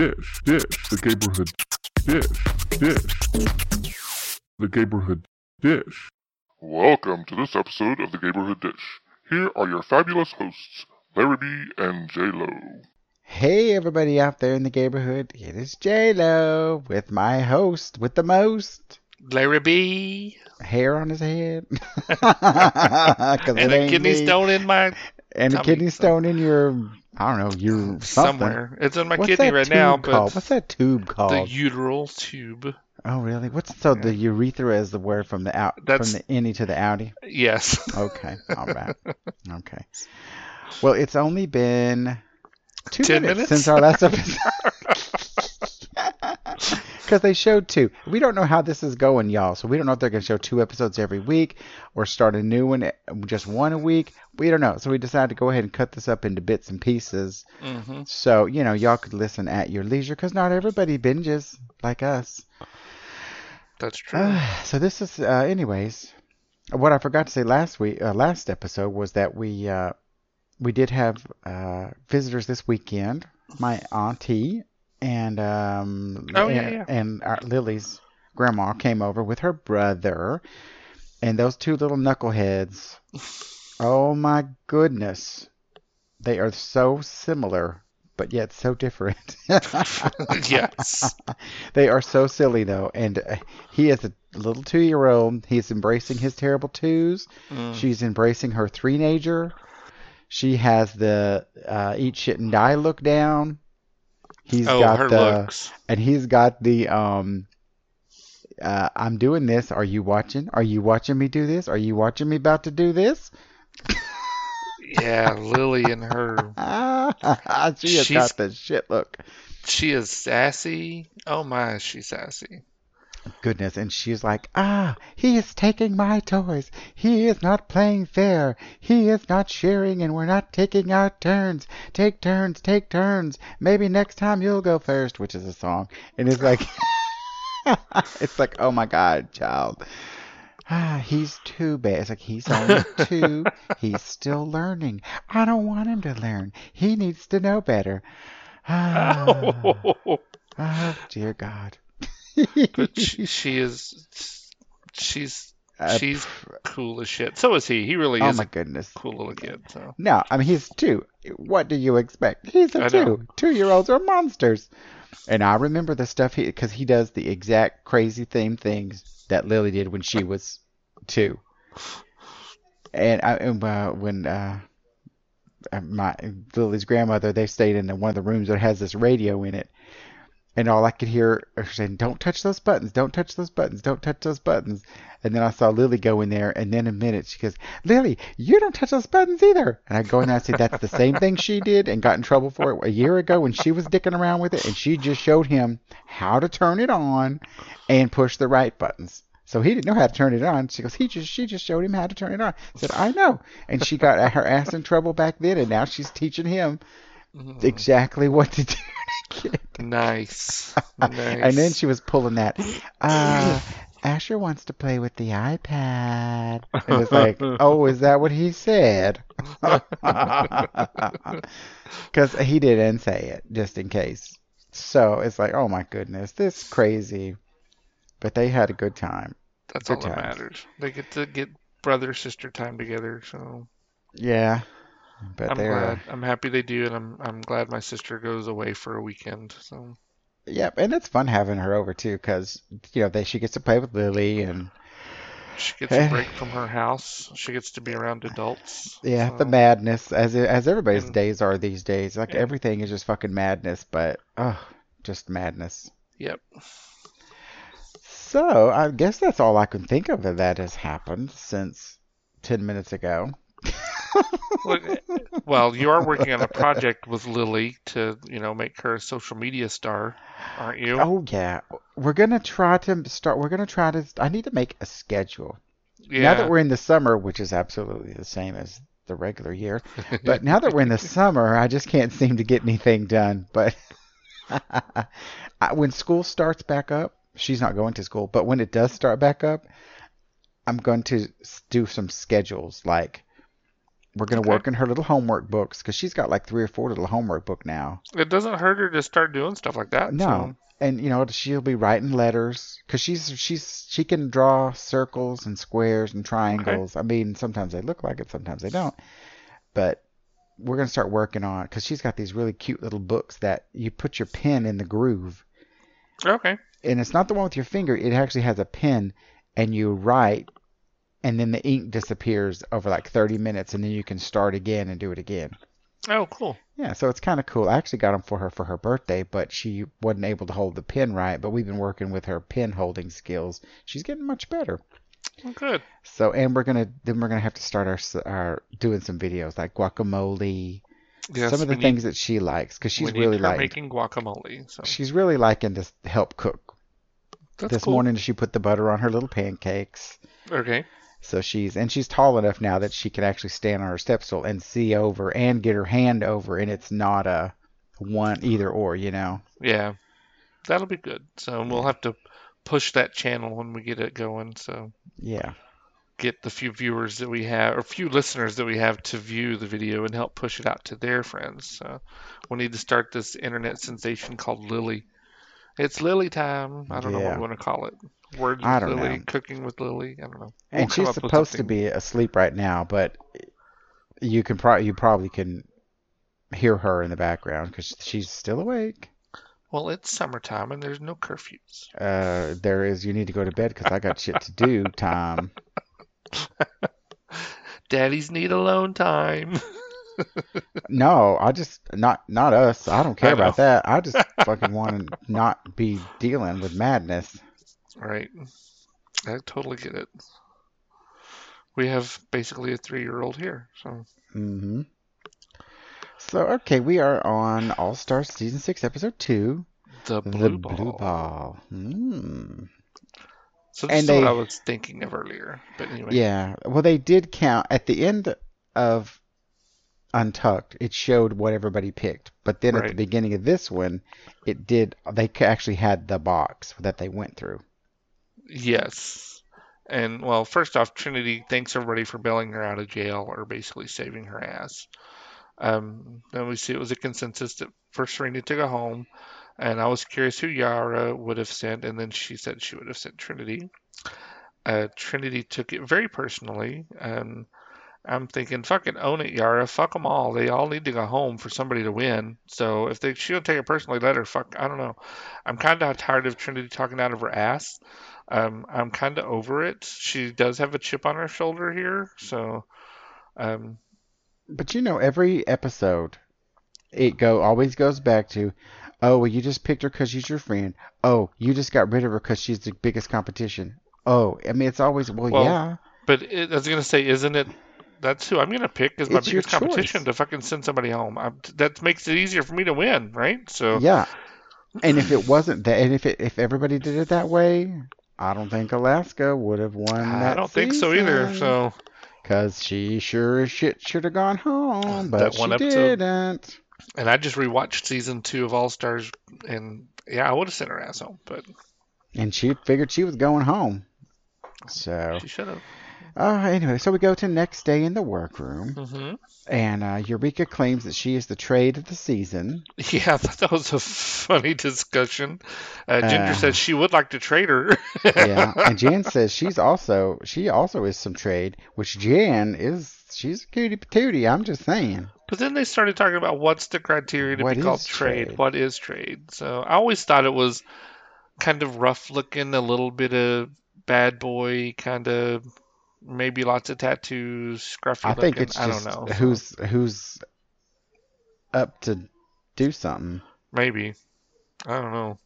The Gayborhood Dish. The Gayborhood Dish. Welcome to this episode of The Gayborhood Dish. Here are your fabulous hosts, Larry B and J-Lo. Hey everybody out there in the Gayborhood, it is J-Lo with my host, with the most, Larry B. Hair on his head. And a kidney stone in my... And a kidney stone in your... I don't know, you're somewhere. It's in my kidney right now, but what's that tube called? The uteral tube. Oh, really? So the urethra is the word from the out, from the innie to the outie? Yes. Okay. All right. Okay. Well, it's only been 2 minutes since our last episode. Because they showed 2. We don't know how this is going, y'all. So we don't know if they're going to show 2 episodes every week or start a new one just one a week. We don't know. So we decided to go ahead and cut this up into bits and pieces. Mm-hmm. So, you know, y'all could listen at your leisure because not everybody binges like us. That's true. So this is, anyways, what I forgot to say last episode was that we did have visitors this weekend. My auntie. And and our Lily's grandma came over with her brother, and those 2 little knuckleheads. Oh my goodness, they are so similar, but yet so different. Yes, they are so silly though. And he is a little 2-year-old. He's embracing his terrible 2s. Mm. She's embracing her 3-nager. She has the eat shit and die look down. He's got her looks. And he's got the I'm doing this. Are you watching? Are you watching me do this? Are you watching me about to do this? Yeah, Lily and her. She's got the shit look. She is sassy. Oh my, she's sassy. Goodness, and she's like, he is taking my toys. He is not playing fair. He is not sharing, and we're not taking our turns. Take turns, take turns. Maybe next time you'll go first, which is a song. And it's like, it's like, oh my God, child. He's too bad. It's like, he's only 2. He's still learning. I don't want him to learn. He needs to know better. Oh, dear God. But she's cool as shit. So is he. He really is. Oh my goodness. Cool little kid. So. No, I mean, he's 2. What do you expect? He's a 2. Know. 2-year-olds are monsters. And I remember the stuff because he does the exact crazy things that Lily did when she was 2. And when Lily's grandmother, they stayed in one of the rooms that has this radio in it. And all I could hear her saying, don't touch those buttons, don't touch those buttons, don't touch those buttons. And then I saw Lily go in there, and then in a minute she goes, Lily, you don't touch those buttons either. And I go in there and say, that's the same thing she did and got in trouble for it a year ago when she was dicking around with it. And she just showed him how to turn it on and push the right buttons. So he didn't know how to turn it on. She goes, she just showed him how to turn it on. I said, I know. And she got her ass in trouble back then, and now she's teaching him exactly what to do. Nice. And then she was pulling that. Asher wants to play with the iPad. It was like, oh, is that what he said? Because he didn't say it, just in case. So it's like, oh my goodness, this is crazy. But they had a good time. That's good all times. That matters. They get to get brother sister time together. So yeah. But I'm happy they do, and I'm glad my sister goes away for a weekend. So. Yep, and it's fun having her over too, because you know she gets to play with Lily, and she gets a break from her house. She gets to be around adults. Yeah, so. The madness, as everybody's days are these days. Like everything is just fucking madness, but just madness. Yep. So I guess that's all I can think of that has happened since 10 minutes ago. Well, you are working on a project with Lily to, make her a social media star, aren't you? Oh yeah, we're gonna try to start. I need to make a schedule. Yeah. Now that we're in the summer, which is absolutely the same as the regular year, but now that we're in the summer, I just can't seem to get anything done. But when school starts back up, she's not going to school. But when it does start back up, I'm going to do some schedules like. We're going to work in her little homework books, because she's got like 3 or 4 little homework book now. It doesn't hurt her to start doing stuff like that. No. So. And, you know, she'll be writing letters, because she can draw circles and squares and triangles. Okay. I mean, sometimes they look like it, sometimes they don't. But we're going to start working on, because she's got these really cute little books that you put your pen in the groove. Okay. And it's not the one with your finger. It actually has a pen, and you write. And then the ink disappears over like 30 minutes, and then you can start again and do it again. Oh, cool. Yeah, so it's kind of cool. I actually got them for her birthday, but she wasn't able to hold the pen right. But we've been working with her pen holding skills. She's getting much better. Well, good. So, and we're gonna have to start our doing some videos like guacamole. Yes, some of the things that she likes, because she's really like making guacamole. So. She's really liking to help cook. That's this cool. Morning, she put the butter on her little pancakes. Okay. So she's tall enough now that she can actually stand on her step stool and see over and get her hand over, and it's not a one either or, you know. Yeah, that'll be good. So we'll have to push that channel when we get it going. So yeah, get the few viewers that we have or few listeners that we have to view the video and help push it out to their friends. So we need to start this internet sensation called Lily. It's Lily time. I don't know what we want to call it. Words with Lily, know. Cooking with Lily. I don't know. And we'll she's supposed to be asleep right now, but you can probably can hear her in the background because she's still awake. Well, it's summertime and there's no curfews. There is. You need to go to bed because I got shit to do. Time. Daddies need alone time. No, I just not us. I don't care about that. I just fucking want to not be dealing with madness. Right. I totally get it. We have basically a 3-year-old here. So. Mm-hmm. So, okay, we are on All-Star Season 6, Episode 2. The Blue Ball. Blue Ball. Mm. So that's what I was thinking of earlier. But anyway. Yeah. Well, they did count. At the end of Untucked, it showed what everybody picked. But then at the beginning of this one, it did. They actually had the box that they went through. Yes. And, well, first off, Trinity thanks everybody for bailing her out of jail or basically saving her ass. Then we see it was a consensus that for Serena to go home. And I was curious who Yara would have sent. And then she said she would have sent Trinity. Trinity took it very personally. And I'm thinking, fucking own it, Yara. Fuck them all. They all need to go home for somebody to win. So if she don't take it personally, let her. Fuck, I don't know. I'm kind of tired of Trinity talking out of her ass. I'm kind of over it. She does have a chip on her shoulder here, so. But you know, every episode, always goes back to, oh, well, you just picked her because she's your friend. Oh, you just got rid of her because she's the biggest competition. Oh, I mean, it's always yeah. But I was gonna say, isn't it? That's who I'm gonna pick is my biggest competition to fucking send somebody home. That makes it easier for me to win, right? So yeah. And if it wasn't that, and if everybody did it that way. I don't think Alaska would have won that I don't think so either, so. Because she sure as shit should have gone home, but she didn't. And I just rewatched Season 2 of All-Stars, and yeah, I would have sent her ass home. But. And she figured she was going home. So. She should have. Anyway, so we go to next day in the workroom, and Eureka claims that she is the trade of the season. Yeah, I thought that was a funny discussion. Ginger says she would like to trade her. Yeah, and Jan says she also is some trade, which Jan is. She's a cutie patootie. I'm just saying. But then they started talking about what's the criteria to be called trade? What is trade? So I always thought it was kind of rough looking, a little bit of bad boy kind of. Maybe lots of tattoos, scruffy looking. I think it's just I don't know. Who's up to do something. Maybe. I don't know.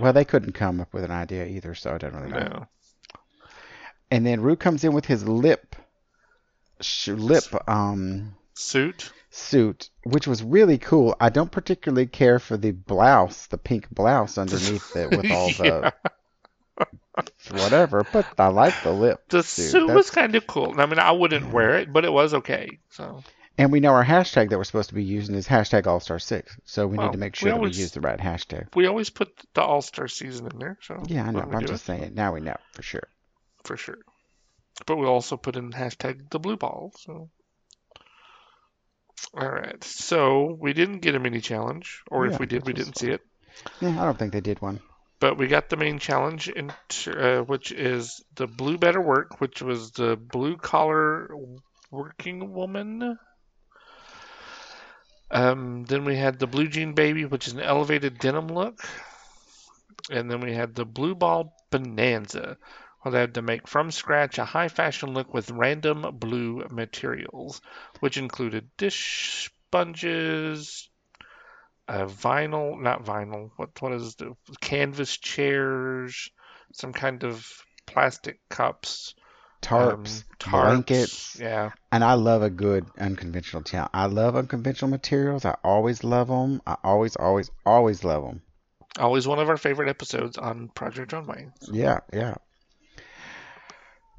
Well, they couldn't come up with an idea either, so I don't really know. No. And then Rue comes in with his suit, which was really cool. I don't particularly care for the pink blouse underneath it with all the... whatever, but I like the lip. The suit was kind of cool. I mean, I wouldn't wear it, but it was okay. So. And we know our hashtag that we're supposed to be using is hashtag All-Star 6. So we need to make sure that we use the right hashtag. We always put the All-Star season in there. So yeah, I know. I'm just saying. Now we know for sure. For sure. But we also put in hashtag the Blue Ball. So. All right. So we didn't get a mini challenge, or if we did, we didn't see it. Yeah, I don't think they did one. But we got the main challenge, which is the Blue Better Work, which was the blue-collar working woman. Then we had the Blue Jean Baby, which is an elevated denim look. And then we had the Blue Ball Bonanza, where they had to make from scratch a high-fashion look with random blue materials, which included dish sponges... canvas chairs, some kind of plastic cups, tarps, blankets. Yeah. And I love a good unconventional challenge. I love unconventional materials. I always love them. I always love them. Always one of our favorite episodes on Project Runway. Yeah, yeah.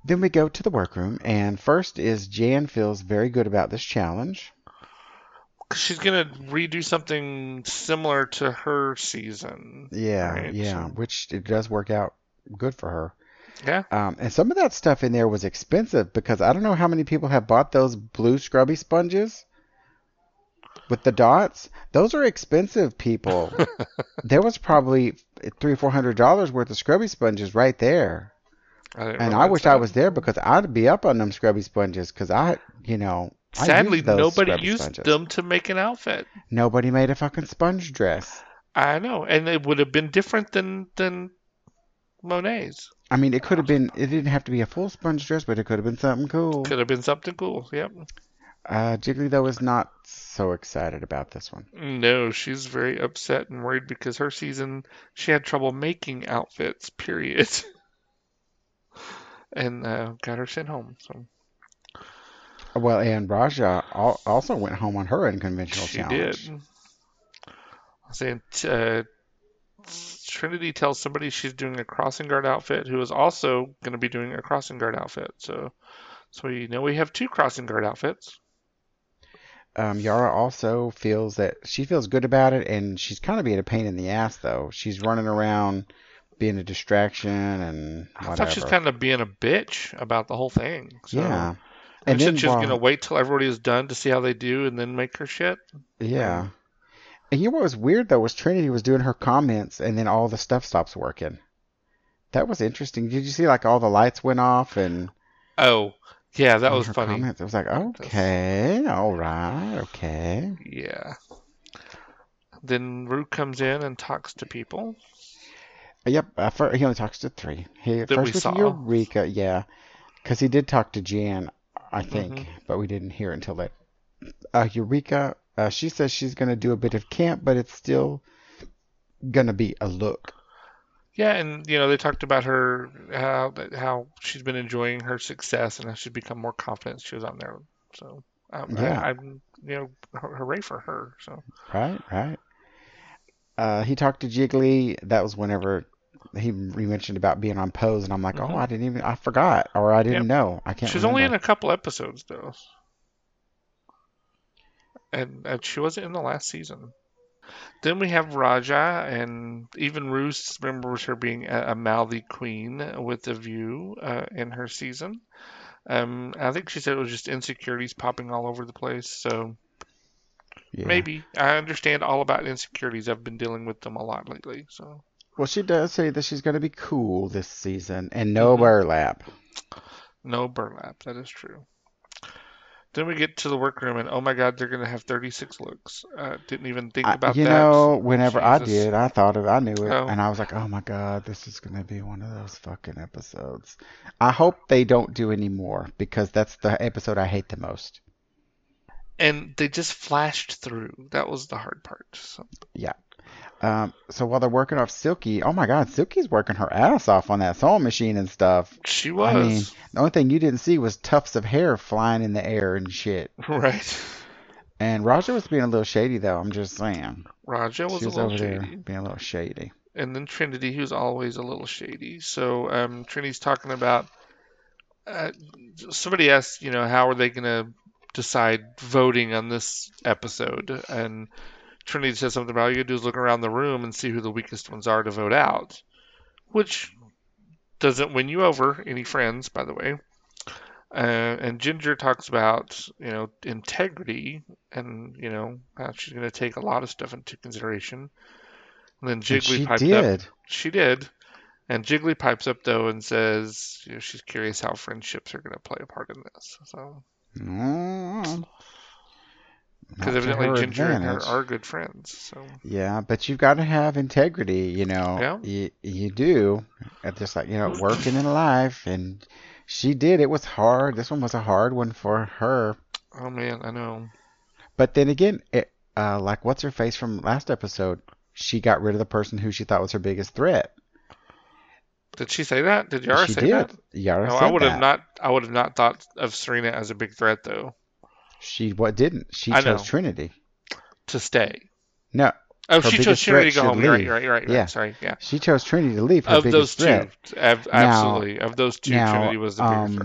Then we go to the workroom, and first is Jan feels very good about this challenge. She's going to redo something similar to her season. Yeah, right? Which it does work out good for her. Yeah. And some of that stuff in there was expensive because I don't know how many people have bought those blue scrubby sponges with the dots. Those are expensive, people. There was probably $300 or $400 worth of scrubby sponges right there. I wish I was there because I'd be up on them scrubby sponges because sadly, nobody used them to make an outfit. Nobody made a fucking sponge dress. I know, and it would have been different than Monet's. I mean, it could have been. It didn't have to be a full sponge dress, but it could have been something cool. Yep. Jiggly though is not so excited about this one. No, she's very upset and worried because her season she had trouble making outfits. Period. And got her sent home. So. Well, and Raja also went home on her unconventional challenge. She did. Trinity tells somebody she's doing a crossing guard outfit who is also going to be doing a crossing guard outfit. So we have two crossing guard outfits. Yara also feels that she feels good about it, and she's kind of being a pain in the ass, though. She's running around being a distraction and whatever. I thought she was kind of being a bitch about the whole thing. So. Yeah. And then she's going to wait till everybody is done to see how they do and then make her shit. Yeah. And what was weird, though, was Trinity was doing her comments and then all the stuff stops working. That was interesting. Did you see, all the lights went off and... Oh, yeah, that was funny. Comments. It was like, okay, all right, okay. Yeah. Then Rue comes in and talks to people. Yep, he only talks to three. First was Eureka, yeah, because he did talk to Jan, I think, but we didn't hear until later. Eureka, she says she's going to do a bit of camp, but it's still going to be a look. Yeah, and, they talked about her, how she's been enjoying her success and how she's become more confident. She was on there. So, hooray for her. So. Right. He talked to Jiggly. That was whenever... He mentioned about being on Pose, and I'm like, oh, I forgot, or I didn't know. I can't. She's remember. Only in a couple episodes though, and she wasn't in the last season. Then we have Raja, and even Rue remembers her being a mouthy queen with a view in her season. I think she said it was just insecurities popping all over the place. So maybe I understand all about insecurities. I've been dealing with them a lot lately. So. Well, she does say that she's going to be cool this season and no burlap. No burlap. That is true. Then we get to the workroom and, oh, my God, they're going to have 36 looks. Didn't even think about that. Whenever Jesus. I did, I thought of it. I knew it. Oh. And I was like, oh, my God, this is going to be one of those fucking episodes. I hope they don't do any more because that's the episode I hate the most. And they just flashed through. That was the hard part. So. Yeah. So while they're working off Silky, oh my God, Silky's working her ass off on that sewing machine and stuff. She was. I mean, the only thing you didn't see was tufts of hair flying in the air and shit. Right. And Raja was being a little shady, though. I'm just saying. Raja was a little shady. There being a little shady. And then Trinity, who's always a little shady. So Trinity's talking about somebody asked, how are they going to decide voting on this episode? And Trinity says something about all you gotta do is look around the room and see who the weakest ones are to vote out, which doesn't win you over any friends, by the way. And Ginger talks about, you know, integrity and, you know, how she's going to take a lot of stuff into consideration. And then Jiggly pipes up. She did. And Jiggly pipes up, though, and says, you know, she's curious how friendships are going to play a part in this. So, because evidently Ginger and her are good friends. So. Yeah, but you've got to have integrity, you know. Yeah. You do. Just like, you know, working in life. And she did. It was hard. This one was a hard one for her. Oh, man, I know. But then again, it, like What's-Her-Face from last episode, she got rid of the person who she thought was her biggest threat. Did she say that? Did Yara say that? Yara said that. I would have not thought of Serena as a big threat, though. She chose Trinity to stay. No. Oh, she chose Trinity to go home. Right. Yeah. Sorry. Yeah. She chose Trinity to leave. Of those two, absolutely. Of those two, Trinity was the biggest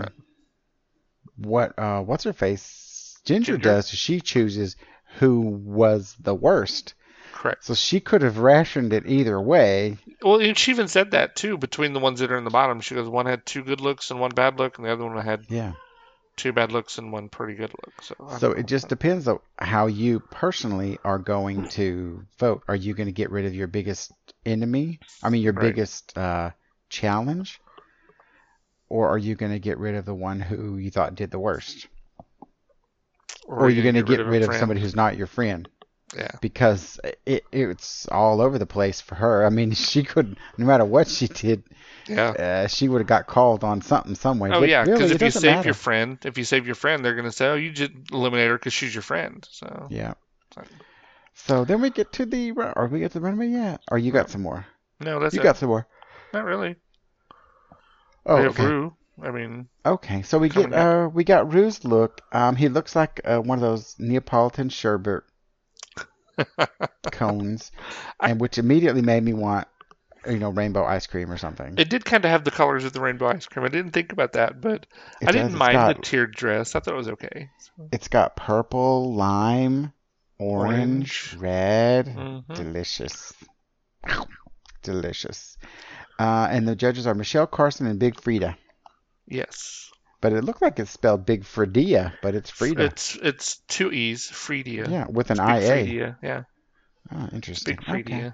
threat. What's her face? Ginger does. She chooses who was the worst. Correct. So she could have rationed it either way. Well, and she even said that, too, between the ones that are in the bottom. She goes, one had two good looks and one bad look, and the other one had two bad looks and one pretty good look. So it just depends on how you personally are going to vote. Are you going to get rid of your biggest enemy? I mean, your biggest challenge? Or are you going to get rid of the one who you thought did the worst? Or are you going to get rid of somebody who's not your friend? Yeah, because it's all over the place for her. I mean, she could, no matter what she did, she would have got called on something some way. Oh, but yeah, because really, if you save your friend, they're going to say, oh, you just eliminate her because she's your friend. So yeah. So then we get to the runaway yet? Or you got some more? No, that's it. You got some more? Not really. Oh, okay. Rue. I mean. Okay, so we got Rue's look. He looks like one of those Neapolitan sherbet cones, and which immediately made me want, you know, rainbow ice cream or something. It did kind of have the colors of the rainbow ice cream. I didn't think about that, but I didn't mind the tiered dress. I thought it was okay. It's got purple, lime, orange. Red. Mm-hmm. Delicious. And the judges are Michelle Carson and Big Freedia. Yes. But it looked like it's spelled Big Freedia, but it's Freedia. It's two E's, Freedia. Yeah, with an I-A. Freedia, yeah. Oh, interesting. Big Freedia. Okay.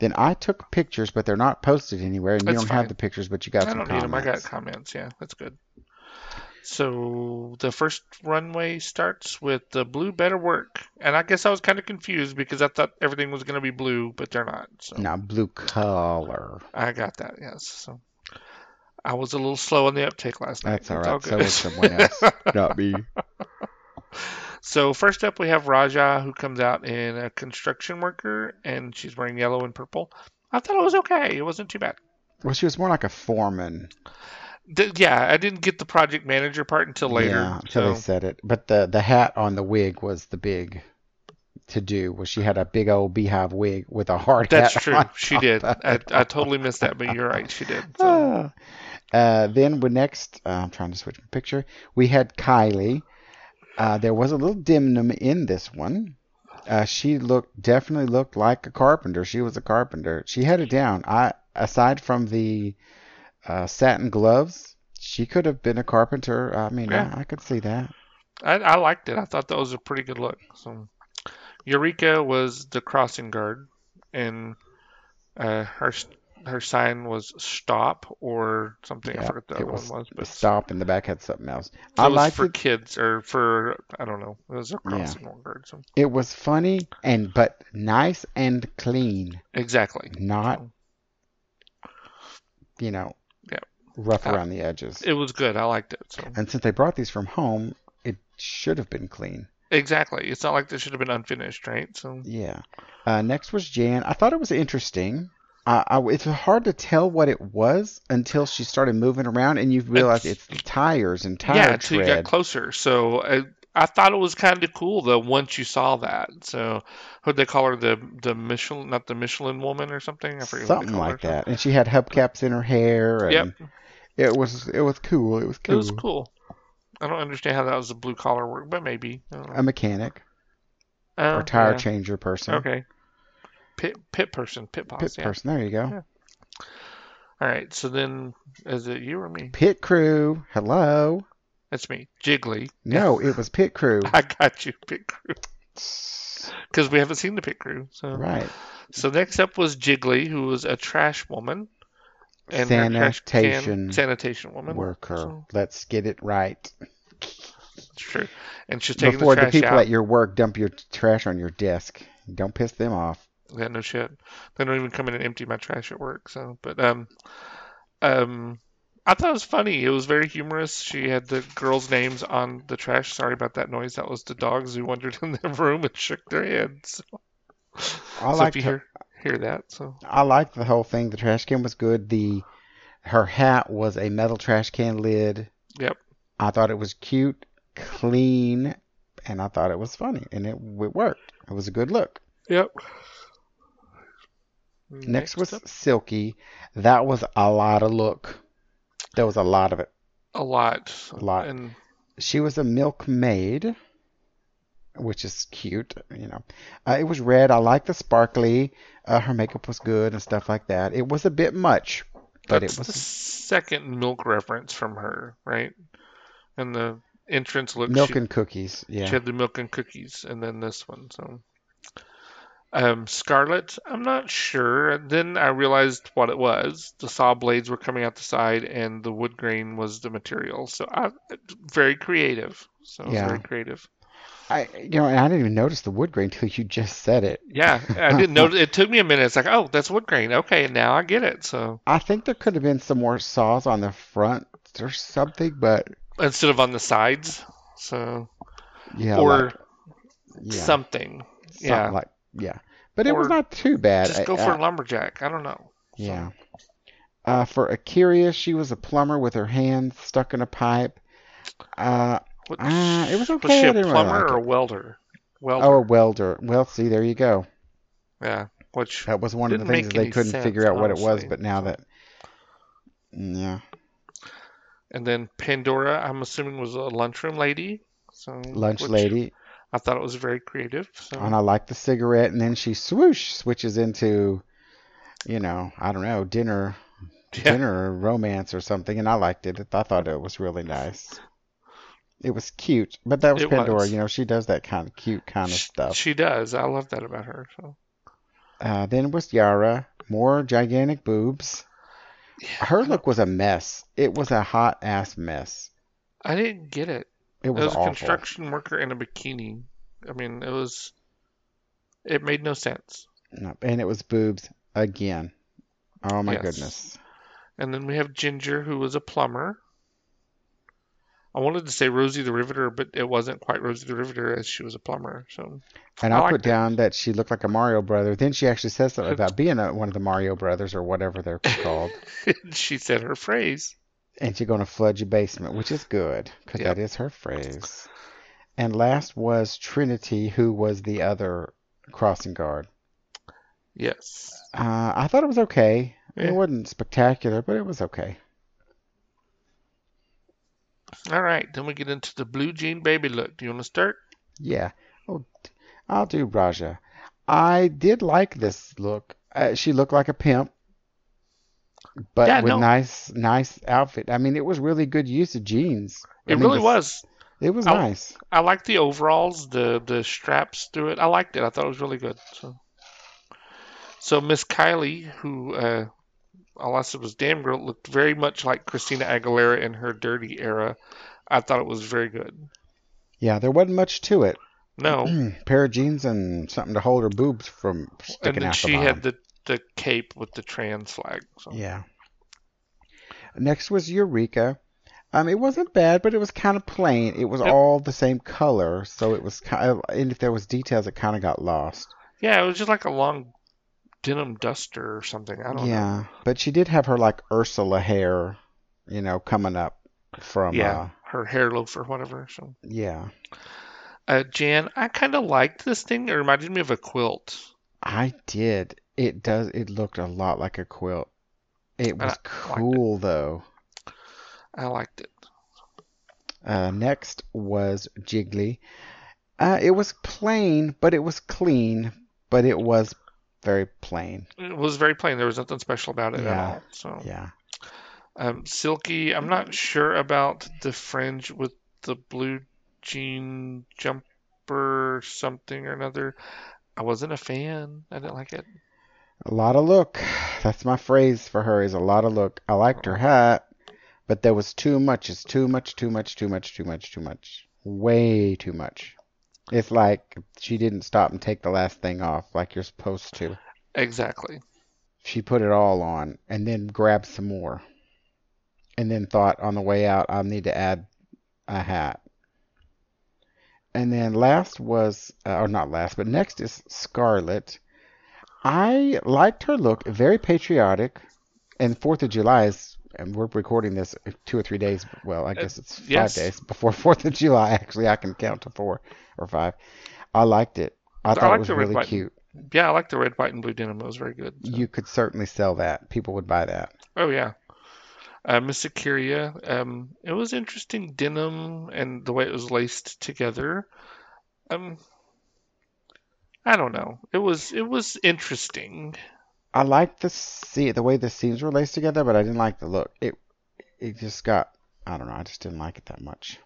Then I took pictures, but they're not posted anywhere, and that's you don't have the pictures, but you got some comments. I don't need them. I got comments, yeah. That's good. So the first runway starts with the blue better work. And I guess I was kind of confused because I thought everything was going to be blue, but they're not. So. Now, blue color. I got that, yes. So. I was a little slow on the uptake last night. That's all right. So was someone else, not me. So first up, we have Raja, who comes out in a construction worker, and she's wearing yellow and purple. I thought it was okay. It wasn't too bad. Well, she was more like a foreman. I didn't get the project manager part until later. Yeah, until they said it. But the hat on the wig was the big to-do. Well, she had a big old beehive wig with a hard hat. That's true. She did. I totally missed that, but you're right. She did. So. Then we're next, I'm trying to switch my picture. We had Kylie. There was a little dimnum in this one. She definitely looked like a carpenter. She was a carpenter. She had it down. Aside from the satin gloves, she could have been a carpenter. I mean, yeah. I could see that. I liked it. I thought that was a pretty good look. So, Eureka was the crossing guard, and her sign was stop or something. Yeah, I forgot the other one was. But stop in the back had something else. I liked it. For kids or for, I don't know. It was a crossing guard. So. It was funny but nice and clean. Exactly. Not, you know, rough around the edges. It was good. I liked it. So. And since they brought these from home, it should have been clean. Exactly. It's not like this should have been unfinished, right? So. Yeah. Next was Jan. I thought it was interesting. It's hard to tell what it was until she started moving around, and you realize it's tires and tire tread. Yeah, until you got closer. So I thought it was kind of cool, though, once you saw that. So what they call her, the Michelin, not the Michelin woman or something? I forget something like that. And she had hubcaps in her hair. And it was cool. It was cool. It was cool. I don't understand how that was a blue collar work, but maybe a mechanic or tire changer person. Okay. Pit boss. There you go. Yeah. All right, so then is it you or me? Pit Crew. Hello. That's me. Jiggly. No, it was Pit Crew. I got you, Pit Crew. Because we haven't seen the Pit Crew. So. Right. So next up was Jiggly, who was a trash woman. And sanitation woman. Worker. So. Let's get it right. True. And she's taking the trash out. Before the people at your work dump your trash on your desk. Don't piss them off. Yeah, no shit. They don't even come in and empty my trash at work. So, but I thought it was funny. It was very humorous. She had the girls' names on the trash. Sorry about that noise. That was the dogs who wandered in the room and shook their heads. So, if you hear that. So I liked the whole thing. The trash can was good. Her hat was a metal trash can lid. Yep. I thought it was cute, clean, and I thought it was funny, and it worked. It was a good look. Yep. Next was Silky. That was a lot of look. There was a lot of it. A lot. And she was a milkmaid, which is cute, you know. It was red. I like the sparkly. Her makeup was good and stuff like that. It was a bit much, but it was the second milk reference from her, right? And the entrance look. Milk and cookies. Yeah. She had the milk and cookies, and then this one. So. Scarlet, I'm not sure. Then I realized what it was. The saw blades were coming out the side, and the wood grain was the material. So very creative. So yeah. Very creative. And I didn't even notice the wood grain until you just said it. Yeah, I didn't notice. It took me a minute. It's like, oh, that's wood grain. Okay, now I get it. So I think there could have been some more saws on the front or something, but instead of on the sides. So yeah, something yeah, like. Yeah, but it was not too bad. Just go for a lumberjack. I don't know. Yeah. So. For Akeria, she was a plumber with her hands stuck in a pipe. It was okay. Was she a plumber or a welder? Welder? Oh, a welder. Well, see, there you go. Yeah. Which that was one of the things that they couldn't figure out honestly. What it was, but now that... Yeah. And then Pandora, I'm assuming, was a lunchroom lady. So lady. I thought it was very creative. So. And I like the cigarette, and then she switches into, I don't know, dinner romance or something, and I liked it. I thought it was really nice. It was cute, but that was Pandora. Was. She does that kind of cute kind of stuff. She does. I love that about her. So. Then was Yara. More gigantic boobs. Yeah, her look was a mess. It was a hot-ass mess. I didn't get it. It was awful. A construction worker in a bikini. I mean, it made no sense. No, and it was boobs again. Oh, my goodness. And then we have Ginger, who was a plumber. I wanted to say Rosie the Riveter, but it wasn't quite Rosie the Riveter as she was a plumber. So. And I put down that she looked like a Mario brother. Then she actually says something about being one of the Mario brothers or whatever they're called. She said her phrase. And you're going to flood your basement, which is good, because that is her phrase. And last was Trinity, who was the other crossing guard. Yes. I thought it was okay. Yeah. It wasn't spectacular, but it was okay. All right. Then we get into the blue jean baby look. Do you want to start? Yeah. Oh, I'll do Raja. I did like this look. She looked like a pimp. But nice outfit. I mean, it was really good use of jeans. It really was. It was nice. I liked the overalls, the straps through it. I liked it. I thought it was really good. So Miss Kylie, who all I said was damn girl, looked very much like Christina Aguilera in her Dirty era. I thought it was very good. Yeah, there wasn't much to it. No. Pair of jeans and something to hold her boobs from sticking out. And then she had the cape with the trans flag. So. Yeah. Next was Eureka. It wasn't bad, but it was kind of plain. It was all the same color, so it was kind of, and if there was details, it kind of got lost. Yeah, it was just like a long denim duster or something. I don't know. Yeah, but she did have her like Ursula hair, coming up from her hair loaf or whatever. So. Yeah. Jan, I kind of liked this thing. It reminded me of a quilt. I did. It does. It looked a lot like a quilt. It was cool, though. I liked it. Next was Jiggly. It was plain, but it was clean. But it was very plain. It was very plain. There was nothing special about it at all. So yeah. Silky, I'm not sure about the fringe with the blue jean jumper something or another. I wasn't a fan. I didn't like it. A lot of look. That's my phrase for her, is a lot of look. I liked her hat, but there was too much. It's too much. Way too much. It's like she didn't stop and take the last thing off like you're supposed to. Exactly. She put it all on and then grabbed some more. And then thought on the way out, I'll need to add a hat. And then last was, or not last, but next is Scarlet. I liked her look, very patriotic. And 4th of July is, and we're recording this 2 or 3 days, well, I guess it's 5 days before 4th of July. Actually, I can count to 4 or 5. I liked it. I thought it was really cute. Yeah, I liked the red, white, and blue denim. It was very good. So. You could certainly sell that. People would buy that. Oh, yeah. Miss Akeria, it was interesting denim and the way it was laced together. I don't know. It was interesting. I liked the way the seams were laced together, but I didn't like the look. It just got, I don't know. I just didn't like it that much.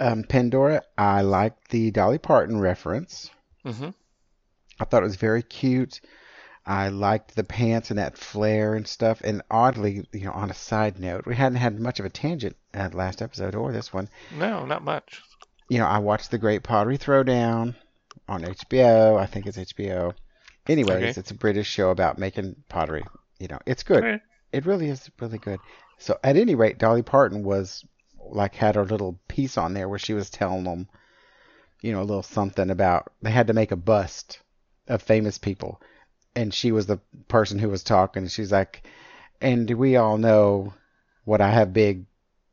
Pandora, I liked the Dolly Parton reference. Mm-hmm. I thought it was very cute. I liked the pants and that flare and stuff. And oddly, you know, on a side note, we hadn't had much of a tangent at last episode or this one. No, not much. You know, I watched The Great Pottery Throwdown on HBO. I think it's HBO. Anyways, It's a British show about making pottery. You know, it's good. Okay. It really is really good. So at any rate, Dolly Parton was like, had her little piece on there where she was telling them, you know, a little something about they had to make a bust of famous people. And she was the person who was talking. She's like, and we all know what I have big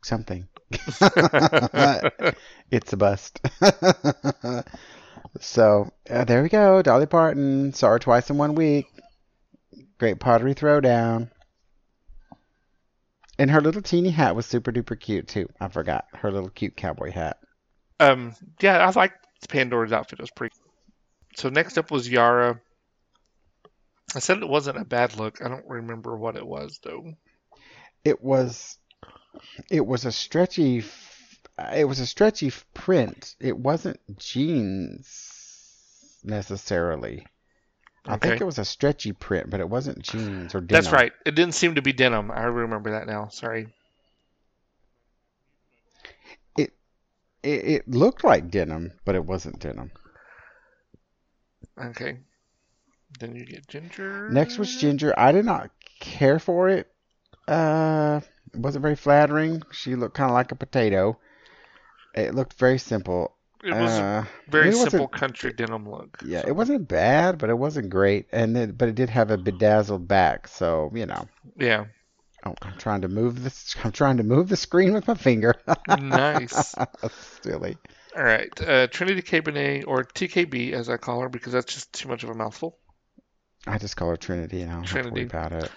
something. It's a bust. So there we go. Dolly Parton. Saw her twice in 1 week. Great Pottery Throwdown. And her little teeny hat was super duper cute too. I forgot. Her little cute cowboy hat. Yeah, I liked Pandora's outfit. It was pretty cool. So next up was Yara. I said it wasn't a bad look. I don't remember what it was, though. It was a stretchy print. It wasn't jeans necessarily. Okay. I think it was a stretchy print, but it wasn't jeans or denim. That's right. It didn't seem to be denim. I remember that now. Sorry. It looked like denim, but it wasn't denim. Okay. Then you get Ginger. Next was Ginger. I did not care for it. It wasn't very flattering. She looked kind of like a potato. It looked very simple. It was a very simple country denim look. Yeah, so. It wasn't bad, but it wasn't great. But it did have a bedazzled back, so you know. Yeah. Oh, I'm trying to move the screen with my finger. Nice. Silly. All right, Trinity Cabernet, or TKB as I call her, because that's just too much of a mouthful. I just call her Trinity, and I don't have to worry about it.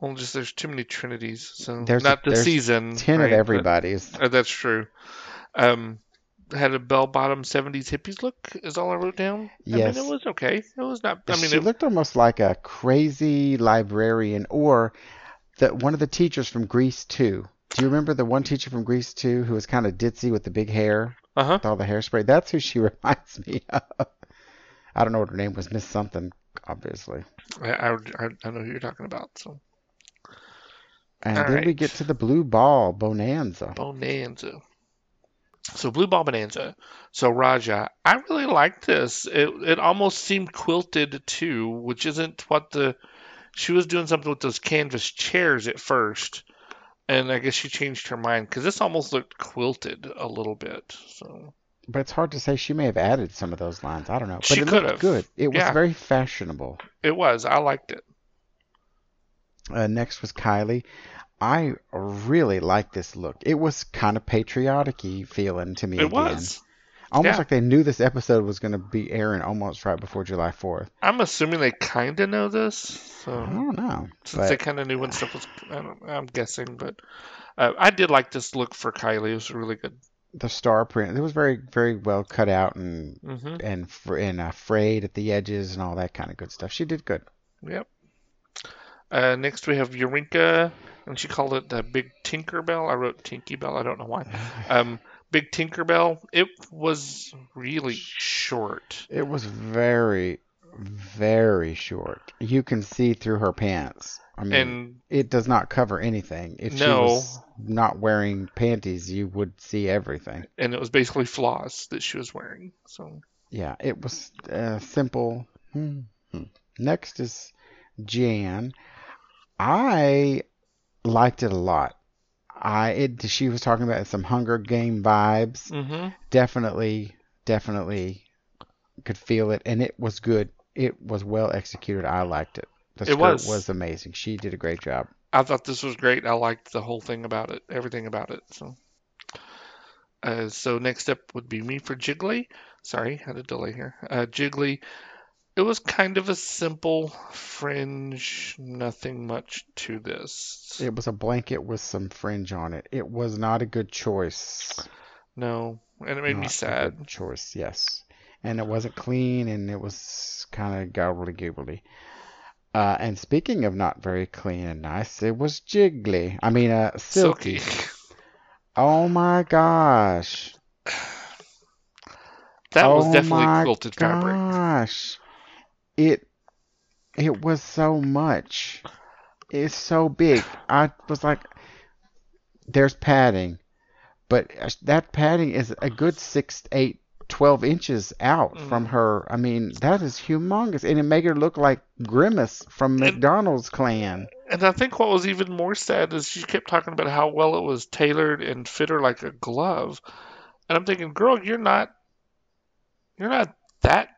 Well, just there's too many Trinities, so there's season. 10 of everybody's. That's true. Had a bell-bottom 70s hippies look is all I wrote down. Yes. I mean, it was okay. It was not. I mean, she looked almost like a crazy librarian, or one of the teachers from Grease 2. Do you remember the one teacher from Grease 2 who was kind of ditzy with the big hair, with all the hairspray? That's who she reminds me of. I don't know what her name was, Miss Something. Obviously, I know who you're talking about. So, and all then we get to the Blue Ball Bonanza. So Blue Ball Bonanza. So Raja, I really liked this. It almost seemed quilted too, which isn't what she was doing something with those canvas chairs at first, and I guess she changed her mind because this almost looked quilted a little bit. So. But it's hard to say. She may have added some of those lines. I don't know. But she could have. Good. It was very fashionable. It was. I liked it. Next was Kylie. I really liked this look. It was kind of patriotic-y feeling to me. It was. Almost like they knew this episode was going to be airing almost right before July 4th. I'm assuming they kind of know this. So I don't know. Since they kind of knew when stuff was... I'm guessing. But I did like this look for Kylie. It was really good. the star print. It was very, very well cut out and and frayed at the edges and all that kind of good stuff. She did good. Yep. Next we have Eureka, and she called it the Big Tinkerbell. I wrote Tinkerbell. I don't know why. Big Tinkerbell. It was really short. It was very, very short. You can see through her pants. I mean, and it does not cover anything. If she was not wearing panties, you would see everything. And it was basically floss that she was wearing. So yeah, it was simple. Next is Jan. I liked it a lot. She was talking about some Hunger Game vibes. Definitely could feel it, and it was good. It was well executed. I liked it. The skirt was amazing. She did a great job. I thought this was great. I liked the whole thing about it, everything about it. So next up would be me for Jiggly. Sorry, had a delay here. Jiggly. It was kind of a simple fringe, nothing much to this. It was a blanket with some fringe on it. It was not a good choice. No, and it made me sad. A good choice, yes. And it wasn't clean, and it was kind of gobbly-goobly. And speaking of not very clean and nice, it was Jiggly. I mean, Silky. Oh, my gosh. That was definitely quilted fabric. Oh, my gosh. It was so much. It's so big. I was like, there's padding, but that padding is a good 6, 8, 12 inches out from her. I mean, that is humongous, and it made her look like Grimace from McDonald's Clan. And I think what was even more sad is she kept talking about how well it was tailored and fit her like a glove. And I'm thinking, girl, you're not that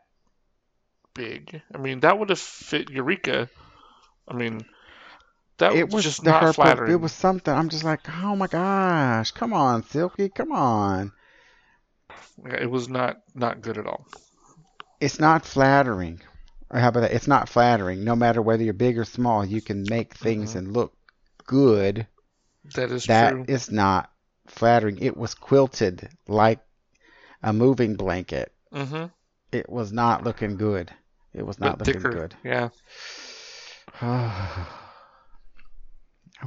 big. I mean, that would have fit Eureka. I mean, it was just not flattering. It was something. I'm just like, oh my gosh, come on, Silky, come on. It was not good at all. It's not flattering. Or how about that? It's not flattering. No matter whether you're big or small, you can make things and look good. That is true. That is not flattering. It was quilted like a moving blanket. It was not looking good. It was not looking good. Yeah. Okay.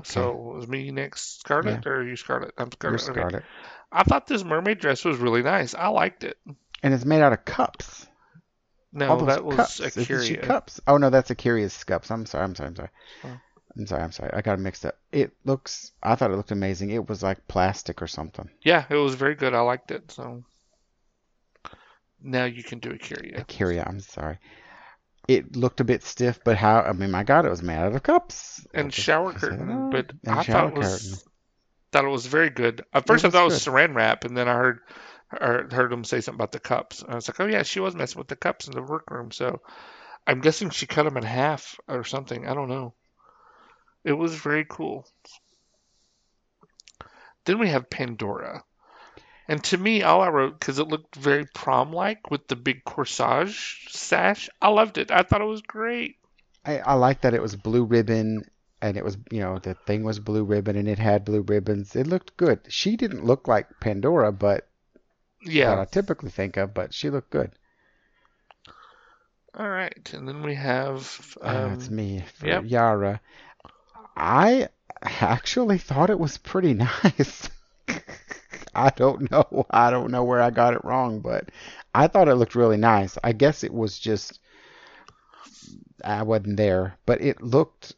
So it was me next, Scarlet, or are you Scarlet? I'm Scarlet. You're Scarlet. Okay. I thought this mermaid dress was really nice. I liked it. And it's made out of cups. No, that was Akeria. Cups? Oh no, that's Akeria's cups. I'm sorry. Oh. I'm sorry. I got it mixed up. I thought it looked amazing. It was like plastic or something. Yeah, it was very good. I liked it. So now you can do Akeria. Akeria, I'm sorry. It looked a bit stiff, but my God, it was made out of cups. And shower curtain, but I thought it was very good. At first I thought it was saran wrap, and then I heard them say something about the cups. And I was like, oh yeah, she was messing with the cups in the workroom. So I'm guessing she cut them in half or something. I don't know. It was very cool. Then we have Pandora. And to me, all I wrote, because it looked very prom-like with the big corsage sash, I loved it. I thought it was great. I like that it was blue ribbon, and it was, the thing was blue ribbon, and it had blue ribbons. It looked good. She didn't look like Pandora, but that I typically think of, but she looked good. All right. And then we have... it's me. Yara. I actually thought it was pretty nice. I don't know. I don't know where I got it wrong, but I thought it looked really nice. I guess it was just I wasn't there, but it looked,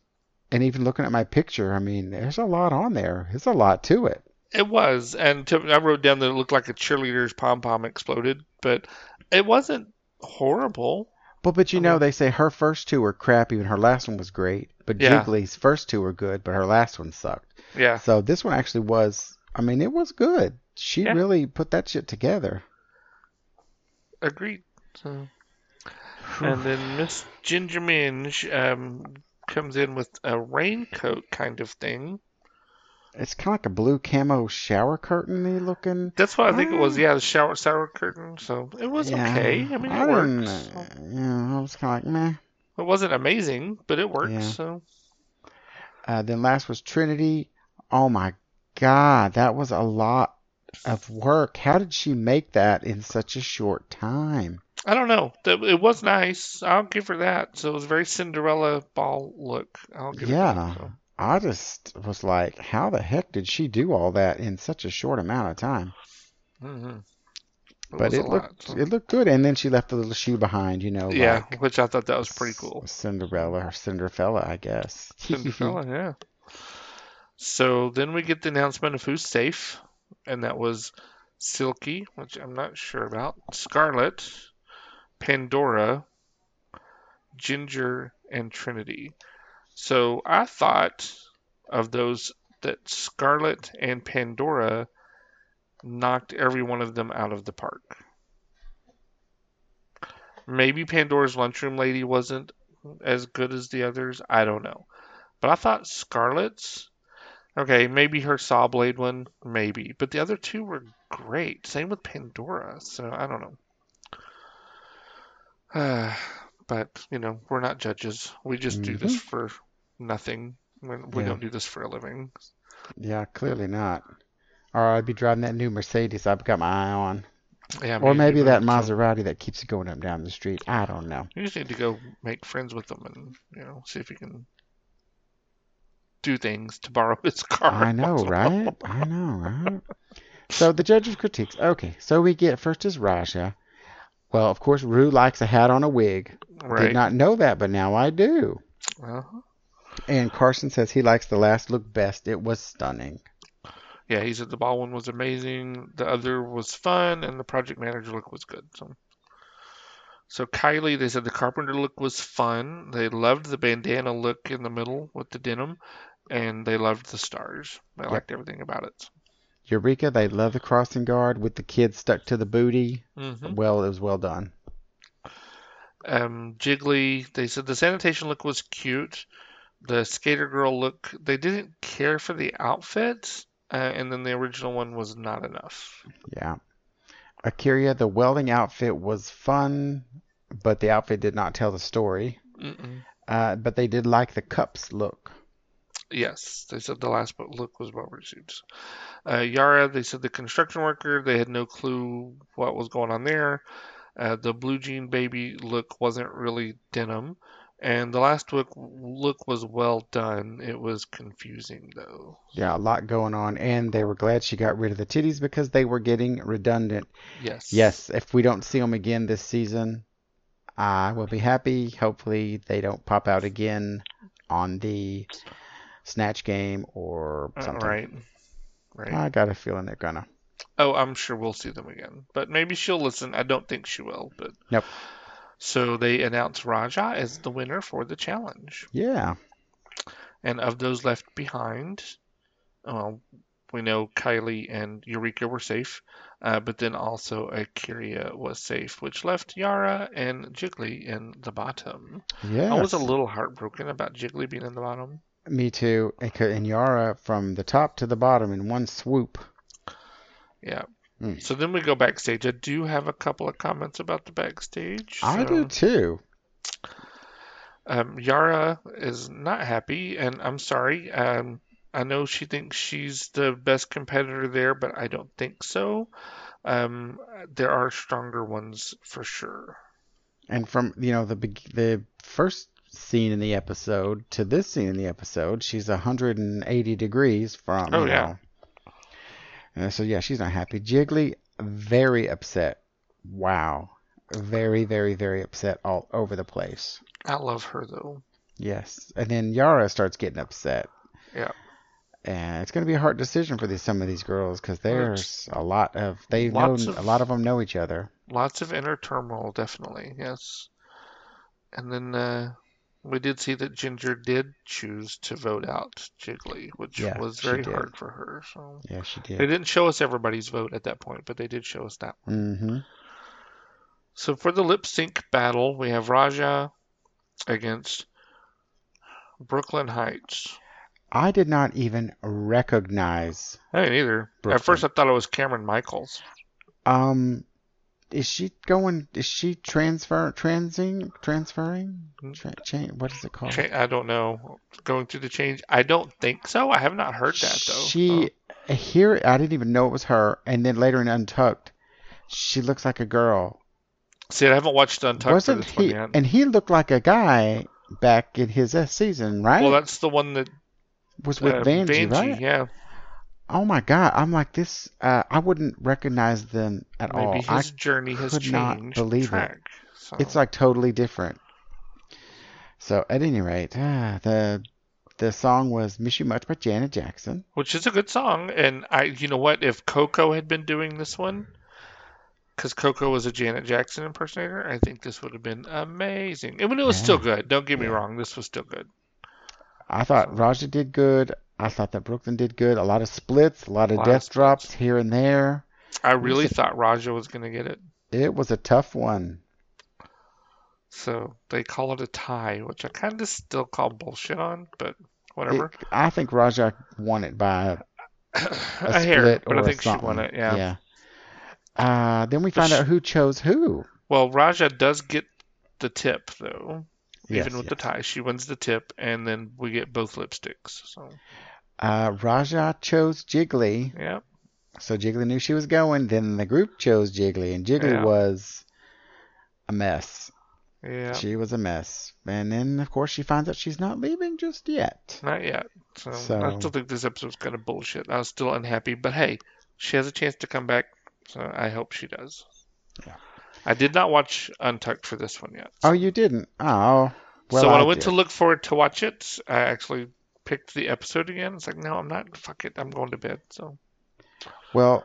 and even looking at my picture, I mean, there's a lot on there. There's a lot to it. It was, and I wrote down that it looked like a cheerleader's pom-pom exploded, but it wasn't horrible. But they say her first two were crappy, and her last one was great, but Jiggly's first two were good, but her last one sucked. Yeah. So this one actually was, I mean, it was good. She really put that shit together. Agreed. So, and then Miss Ginger Minge comes in with a raincoat kind of thing. It's kind of like a blue camo shower curtain-y looking. That's what I think it was. Yeah, the shower curtain. So it was okay. I mean, it worked. So. Yeah, I was kind of like, meh. It wasn't amazing, but it worked. Yeah. So. Then last was Trinity. Oh my God, that was a lot of work. How did she make that in such a short time? I don't know. It was nice. I'll give her that. So it was a very Cinderella ball look. I'll give her that. So. I just was like, how the heck did she do all that in such a short amount of time? Mm-hmm. But it looked good. And then she left the little shoe behind, you know. Yeah, like, which I thought that was pretty cool. Cinderella or Cinderfella, I guess. Cinderella, yeah. So then we get the announcement of who's safe. And that was Silky, which I'm not sure about. Scarlet, Pandora, Ginger, and Trinity. So I thought of those that Scarlet and Pandora knocked every one of them out of the park. Maybe Pandora's lunchroom lady wasn't as good as the others. I don't know. But I thought Scarlet's, okay, maybe her saw blade one, maybe. But the other two were great. Same with Pandora. So I don't know. But, you know, we're not judges. We just do this for nothing. We don't do this for a living. Yeah, clearly not. Or I'd be driving that new Mercedes I've got my eye on. Yeah, or maybe that Maserati that keeps going up and down the street. I don't know. You just need to go make friends with them and, you know, see if you can do things to borrow his car. I know, right? I know, right? So the judges' critiques. Okay, so we get first is Raja. Well, of course, Rue likes a hat on a wig. Right. Did not know that, but now I do. Uh-huh. And Carson says he likes the last look best. It was stunning. Yeah, he said the ball one was amazing. The other was fun, and the project manager look was good. So Kylie, they said the carpenter look was fun. They loved the bandana look in the middle with the denim, and they loved the stars. They liked everything about it. Eureka, they love the crossing guard with the kid stuck to the booty. Mm-hmm. Well, it was well done. Jiggly, they said the sanitation look was cute. The skater girl look, they didn't care for the outfits, and then the original one was not enough. Yeah. Akeria, the welding outfit was fun, but the outfit did not tell the story. But they did like the cups look. Yes, they said the last look was well received. Yara, they said the construction worker, they had no clue what was going on there. The blue jean baby look wasn't really denim. And the last look was well done. It was confusing, though. Yeah, a lot going on. And they were glad she got rid of the titties because they were getting redundant. Yes. Yes, if we don't see them again this season, I will be happy. Hopefully they don't pop out again on the Snatch Game or something. Right. I got a feeling they're gonna. Oh, I'm sure we'll see them again. But maybe she'll listen. I don't think she will. But nope. So they announced Raja as the winner for the challenge. Yeah. And of those left behind, we know Kylie and Eureka were safe. But then also Akeria was safe, which left Yara and Jiggly in the bottom. Yes. I was a little heartbroken about Jiggly being in the bottom. Me too. And Yara from the top to the bottom in one swoop. Yeah. Mm. So then we go backstage. I do have a couple of comments about the backstage. I do too. Yara is not happy, and I'm sorry. I know she thinks she's the best competitor there, but I don't think so. There are stronger ones for sure. And from, you know, the first scene in the episode to this scene in the episode, she's 180 degrees from so yeah, she's not happy. Jiggly, very upset. Wow, very, very, very upset all over the place. I love her though. Yes, and then Yara starts getting upset. Yeah, and it's going to be a hard decision for some of these girls because there's a lot of them know each other. Lots of inner turmoil, definitely. Yes, and then we did see that Ginger did choose to vote out Jiggly, which was very hard for her. So. Yeah, she did. They didn't show us everybody's vote at that point, but they did show us that one. Mm-hmm. So for the lip sync battle, we have Raja against Brooklyn Heights. I did not even recognize. I didn't either. Brooklyn. At first, I thought it was Cameron Michaels. Is she transferring? What is it called? I don't know. Going through the change? I don't think so. I have not heard that, though. She Here, I didn't even know it was her. And then later in Untucked, she looks like a girl. See, I haven't watched Untucked for this one yet. And he looked like a guy back in his season, right? Well, that's the one that was with Vanjie, right? Yeah. Oh, my God. I'm like, this... I wouldn't recognize them at all. Maybe his journey has changed. I could not believe it. So. It's like totally different. So, at any rate, the song was Miss You Much by Janet Jackson. Which is a good song. And you know what? If Coco had been doing this one, because Coco was a Janet Jackson impersonator, I think this would have been amazing. And when it was still good. Don't get me wrong. This was still good. I thought Raja did good. I thought that Brooklyn did good. A lot of splits, a lot of death drops here and there. I really thought Raja was going to get it. It was a tough one. So they call it a tie, which I kind of still call bullshit on, but whatever. I think Raja won it by a hair, but I think she won it, yeah. Then we find out who chose who. Well, Raja does get the tip, though. Even with the tie, she wins the tip, and then we get both lipsticks. So, Raja chose Jiggly. Yeah. So Jiggly knew she was going. Then the group chose Jiggly, and Jiggly was a mess. Yeah. She was a mess. And then, of course, she finds out she's not leaving just yet. Not yet. So I still think this episode's kind of bullshit. I was still unhappy, but hey, she has a chance to come back, so I hope she does. Yeah. I did not watch Untucked for this one yet. So. Oh, you didn't? Oh. Well, so when I went to look forward to watch it, I actually picked the episode again. It's like, no, I'm not. Fuck it. I'm going to bed. So. Well,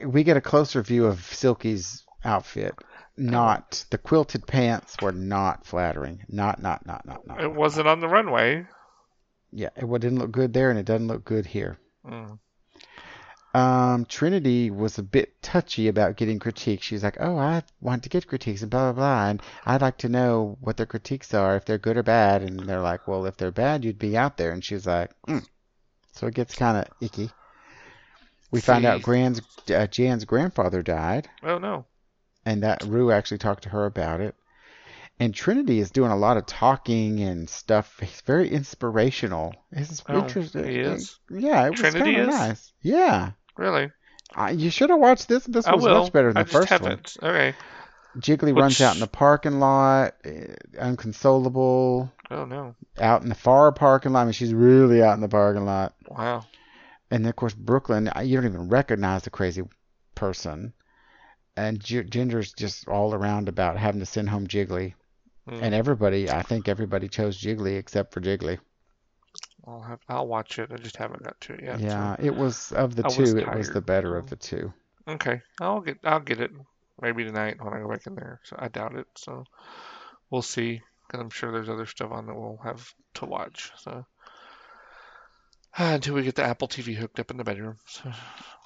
we get a closer view of Silky's outfit. Not. The quilted pants were not flattering. Not. It wasn't on the runway. Yeah. It didn't look good there, and it doesn't look good here. Mm. Trinity was a bit touchy about getting critiques. She's like, oh, I want to get critiques and blah, blah, blah. And I'd like to know what their critiques are, if they're good or bad. And they're like, well, if they're bad, you'd be out there. And she's like, So it gets kind of icky. We find out Jan's grandfather died. Oh, no. And that Rue actually talked to her about it. And Trinity is doing a lot of talking and stuff. He's very inspirational. It's interesting. He is? Yeah, it was kind of nice. Yeah. Really? You should have watched this. This was much better than the first one. I just haven't. Okay. Jiggly runs out in the parking lot, unconsolable. Oh, no. Out in the far parking lot. I mean, she's really out in the parking lot. Wow. And then, of course, Brooklyn, you don't even recognize the crazy person. And Ginger's just all around about having to send home Jiggly. Mm. And I think everybody chose Jiggly except for Jiggly. I'll watch it. I just haven't got to it yet. Yeah, so. It was of the two. It was the better of the two. Okay, I'll get it maybe tonight when I go back in there. So I doubt it. So we'll see. Cause I'm sure there's other stuff on that we'll have to watch. So until we get the Apple TV hooked up in the bedroom. So.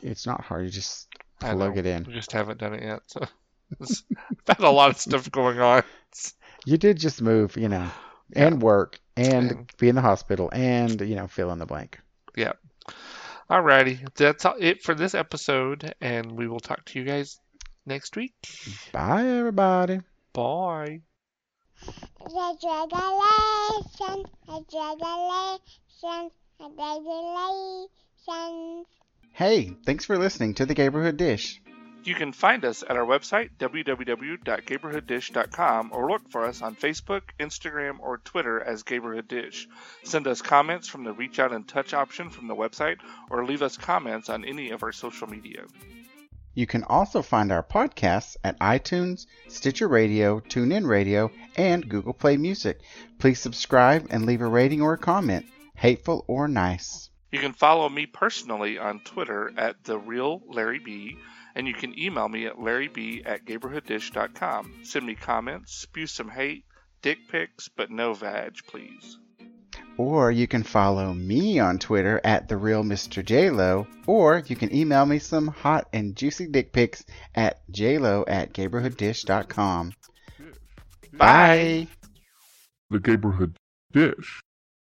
It's not hard. You just plug it in. We just haven't done it yet. So I've had a lot of stuff going on. You did just move, and work. And be in the hospital and, fill in the blank. Yeah. All righty. That's it for this episode. And we will talk to you guys next week. Bye, everybody. Bye. Hey, thanks for listening to The Gayborhood Dish. You can find us at our website, www.gayborhooddish.com, or look for us on Facebook, Instagram, or Twitter as Gayborhood Dish. Send us comments from the Reach Out and Touch option from the website, or leave us comments on any of our social media. You can also find our podcasts at iTunes, Stitcher Radio, TuneIn Radio, and Google Play Music. Please subscribe and leave a rating or a comment, hateful or nice. You can follow me personally on Twitter at TheRealLarryB, and you can email me at larryb@gayborhooddish.com. Send me comments, spew some hate, dick pics, but no vag, please. Or you can follow me on Twitter at TheRealMrJlo, or you can email me some hot and juicy dick pics at jlo@gayborhooddish.com. Bye! The Gayborhood Dish.